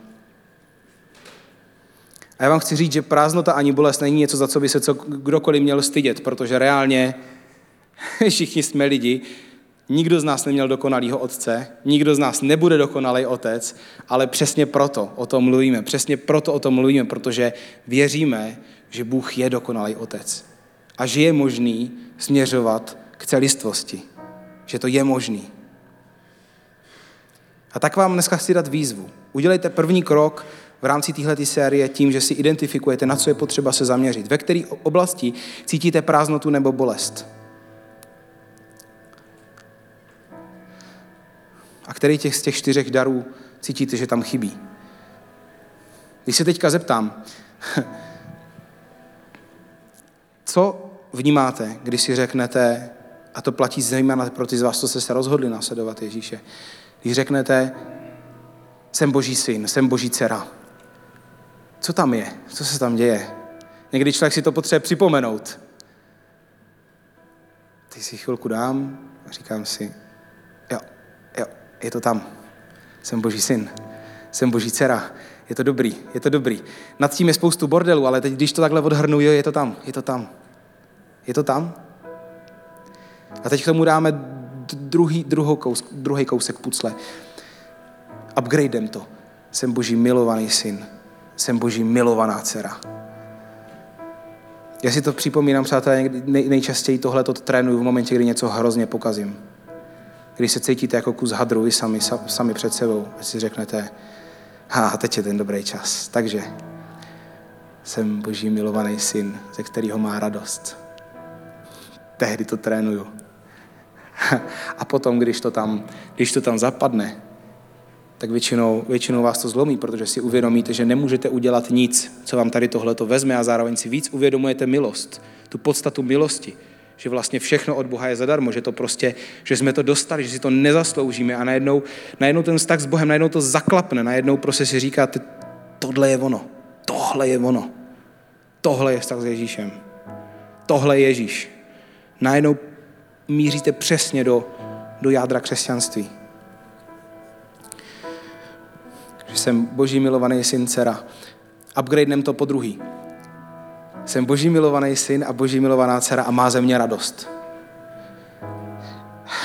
A já vám chci říct, že prázdnota ani bolest není něco, za co by se kdokoliv měl stydět, protože reálně všichni jsme lidi. Nikdo z nás neměl dokonalýho otce, nikdo z nás nebude dokonalý otec, ale přesně proto o tom mluvíme. Protože věříme, že Bůh je dokonalý otec a že je možný směřovat k celistvosti. Že to je možný. A tak vám dneska chci dát výzvu. Udělejte první krok v rámci téhleté série tím, že si identifikujete, na co je potřeba se zaměřit. Ve které oblasti cítíte prázdnotu nebo bolest. A který z těch 4 darů cítíte, že tam chybí? Když se teďka zeptám, co vnímáte, když si řeknete, a to platí zejména pro ty z vás, co jste se rozhodli následovat Ježíše, když řeknete, jsem Boží syn, jsem Boží dcera. Co tam je? Co se tam děje? Někdy člověk si to potřebuje připomenout. Teď si chvilku dám a říkám si, jo, je to tam. Jsem Boží syn, jsem Boží dcera. Je to dobrý. Nad tím je spoustu bordelů, ale teď, když to takhle odhrnu, jo, je to tam. A teď k tomu dáme druhý kousek pucle. Upgradem to. Jsem Boží milovaný syn. Jsem Boží milovaná dcera. Já si to připomínám, přátelé, nejčastěji tohle to trénuju v momentě, kdy něco hrozně pokazím. Když se cítíte jako kus hadru vy sami před sebou, a si řeknete, teď je ten dobrý čas. Takže jsem Boží milovaný syn, ze kterého má radost. Tehdy to trénuju. A potom, když to tam zapadne, tak většinou vás to zlomí, protože si uvědomíte, že nemůžete udělat nic, co vám tady tohleto vezme a zároveň si víc uvědomujete milost, tu podstatu milosti, že vlastně všechno od Boha je zadarmo, že to prostě, že jsme to dostali, že si to nezasloužíme a najednou ten vztah s Bohem, najednou to zaklapne, najednou prostě si říkáte, tohle je ono, tohle je vztah s Ježíšem, tohle je Ježíš. Najednou míříte přesně do jádra křesťanství. Že jsem Boží milovaný syn, dcera. Upgradenem to po druhý. Jsem Boží milovaný syn a Boží milovaná dcera a má ze mě radost.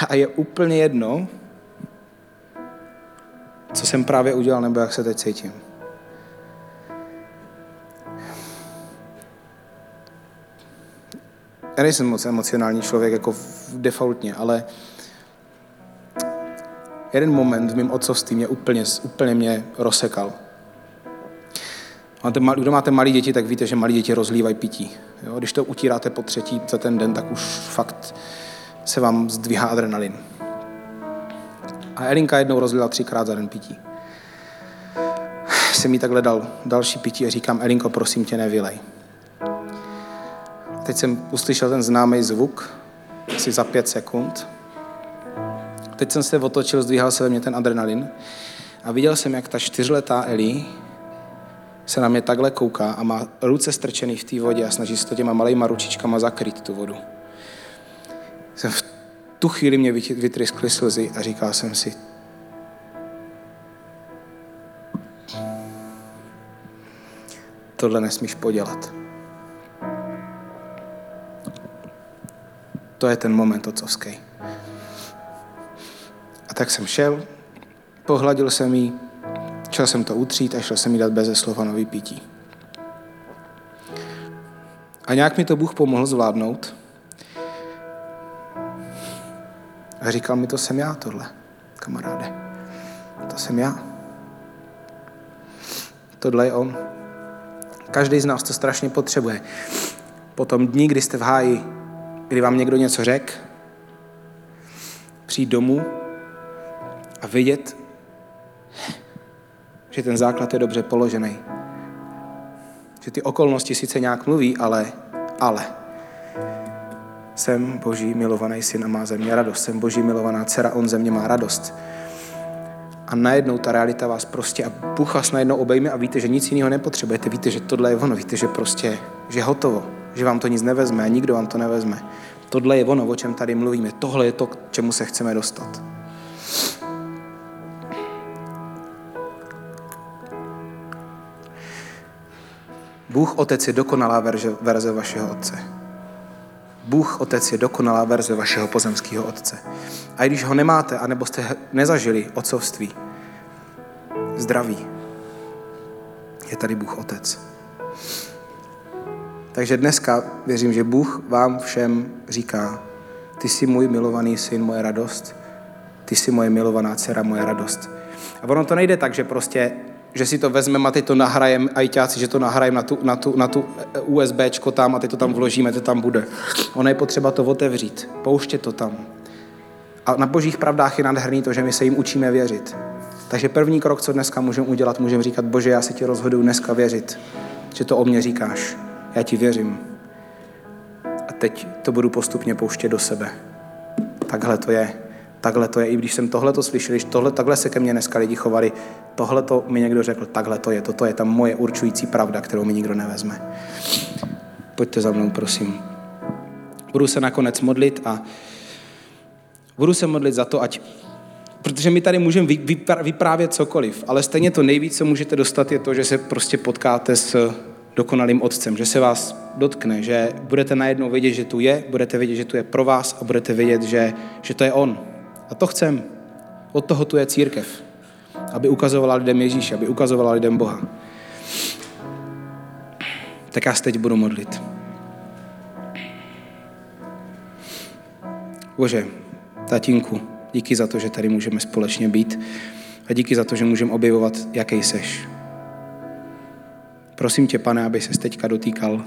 A je úplně jedno, co jsem právě udělal nebo jak se teď cítím. Já nejsem moc emocionální člověk, jako defaultně, ale jeden moment v mém otcovství mě úplně mě rozsekal. Kdo máte malé děti, tak víte, že malé děti rozlívají pití. Jo? Když to utíráte po třetí za ten den, tak už fakt se vám zdvihá adrenalin. A Elinka jednou rozlila 3krát za den pití. jsem jí takhle dal další pití a říkám, Elinko, prosím tě, nevylej. Teď jsem uslyšel ten známý zvuk, asi za 5 sekund. Teď jsem se otočil, zdvíhal se ve mně ten adrenalin a viděl jsem, jak ta 4letá Eli se na mě takhle kouká a má ruce strčený v té vodě a snaží se to těma malejma ručičkama zakrýt tu vodu. V tu chvíli mě vytryskly slzy a říkal jsem si, tohle nesmíš podělat. To je ten moment otcovský. A tak jsem šel, pohladil jsem jí, šel jsem to utřít a šel jsem jí dát beze slova nový pití. A nějak mi to Bůh pomohl zvládnout. A říkal mi, to jsem já tohle, kamaráde. To jsem já. Tohle je on. Každý z nás to strašně potřebuje. Po tom dní, kdy jste v háji, kdy vám někdo něco řekl, přijít domů a vidět, že ten základ je dobře položený. Že ty okolnosti sice nějak mluví, ale. Jsem Boží milovaný syn a má ze mě radost. Jsem Boží milovaná dcera, on ze mě má radost. A najednou ta realita vás prostě a Bůh vás najednou obejme a víte, že nic jiného nepotřebujete. Víte, že tohle je ono. Víte, že prostě, že hotovo. Že vám to nic nevezme a nikdo vám to nevezme. Tohle je ono, o čem tady mluvíme. Tohle je to, k čemu se chceme dostat. Bůh Otec je dokonalá verze vašeho Otce. Bůh Otec je dokonalá verze vašeho pozemského Otce. A i když ho nemáte, anebo jste nezažili otcovství, zdraví, je tady Bůh Otec. Takže dneska věřím, že Bůh vám všem říká, ty jsi můj milovaný syn, moje radost, ty jsi moje milovaná dcera, moje radost. A ono to nejde tak, že prostě že si to vezmeme a teď to nahrajeme, ajťáci, že to nahrajeme na tu USBčko tam a teď to tam vložíme, to tam bude. Ono je potřeba to otevřít, pouštět to tam. A na Božích pravdách je nádherný to, že my se jim učíme věřit. Takže první krok, co dneska můžeme udělat, můžeme říkat, Bože, já se ti rozhoduju dneska věřit, že to o mě říkáš, já ti věřím. A teď to budu postupně pouštět do sebe. Takhle to je. Takhle to je, i když jsem tohleto slyšel, když takhle se ke mně dneska lidi chovali, tohleto mi někdo řekl, takhle to je ta moje určující pravda, kterou mi nikdo nevezme. Pojďte za mnou, prosím. Budu se nakonec modlit a budu se modlit za to, ať, protože my tady můžeme vyprávět cokoliv, ale stejně to nejvíc, co můžete dostat, je to, že se prostě potkáte s dokonalým Otcem, že se vás dotkne, že budete najednou vědět, že tu je, budete vědět, že tu je pro vás a budete vědět, že to je on. A to chcem. Od toho tu je církev. Aby ukazovala lidem Ježíše, aby ukazovala lidem Boha. Tak já se teď budu modlit. Bože, tatínku, díky za to, že tady můžeme společně být a díky za to, že můžeme objevovat, jaký seš. Prosím tě, Pane, aby ses teďka dotýkal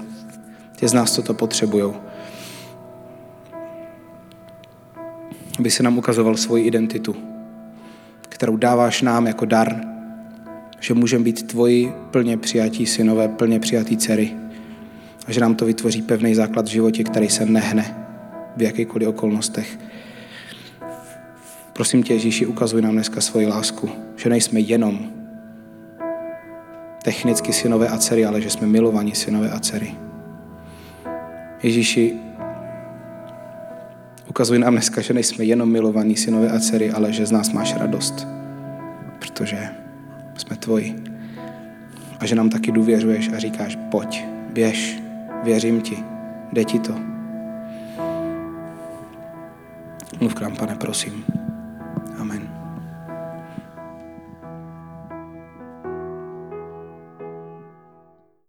tě z nás, co to potřebujou. Aby se nám ukazoval svoji identitu, kterou dáváš nám jako dar, že můžeme být tvoji plně přijatí synové, plně přijatí dcery a že nám to vytvoří pevný základ v životě, který se nehne v jakýchkoliv okolnostech. Prosím tě, Ježíši, ukazuj nám dneska svoji lásku, že nejsme jenom technicky synové a dcery, ale že jsme milovaní synové a dcery. Ježíši, ukazuj nám dneska, že nejsme jenom milovaní synové a dcery, ale že z nás máš radost, protože jsme tvoji. A že nám taky důvěřuješ a říkáš, pojď, běž, věřím ti, jde ti to. Mluv k nám, Pane, prosím.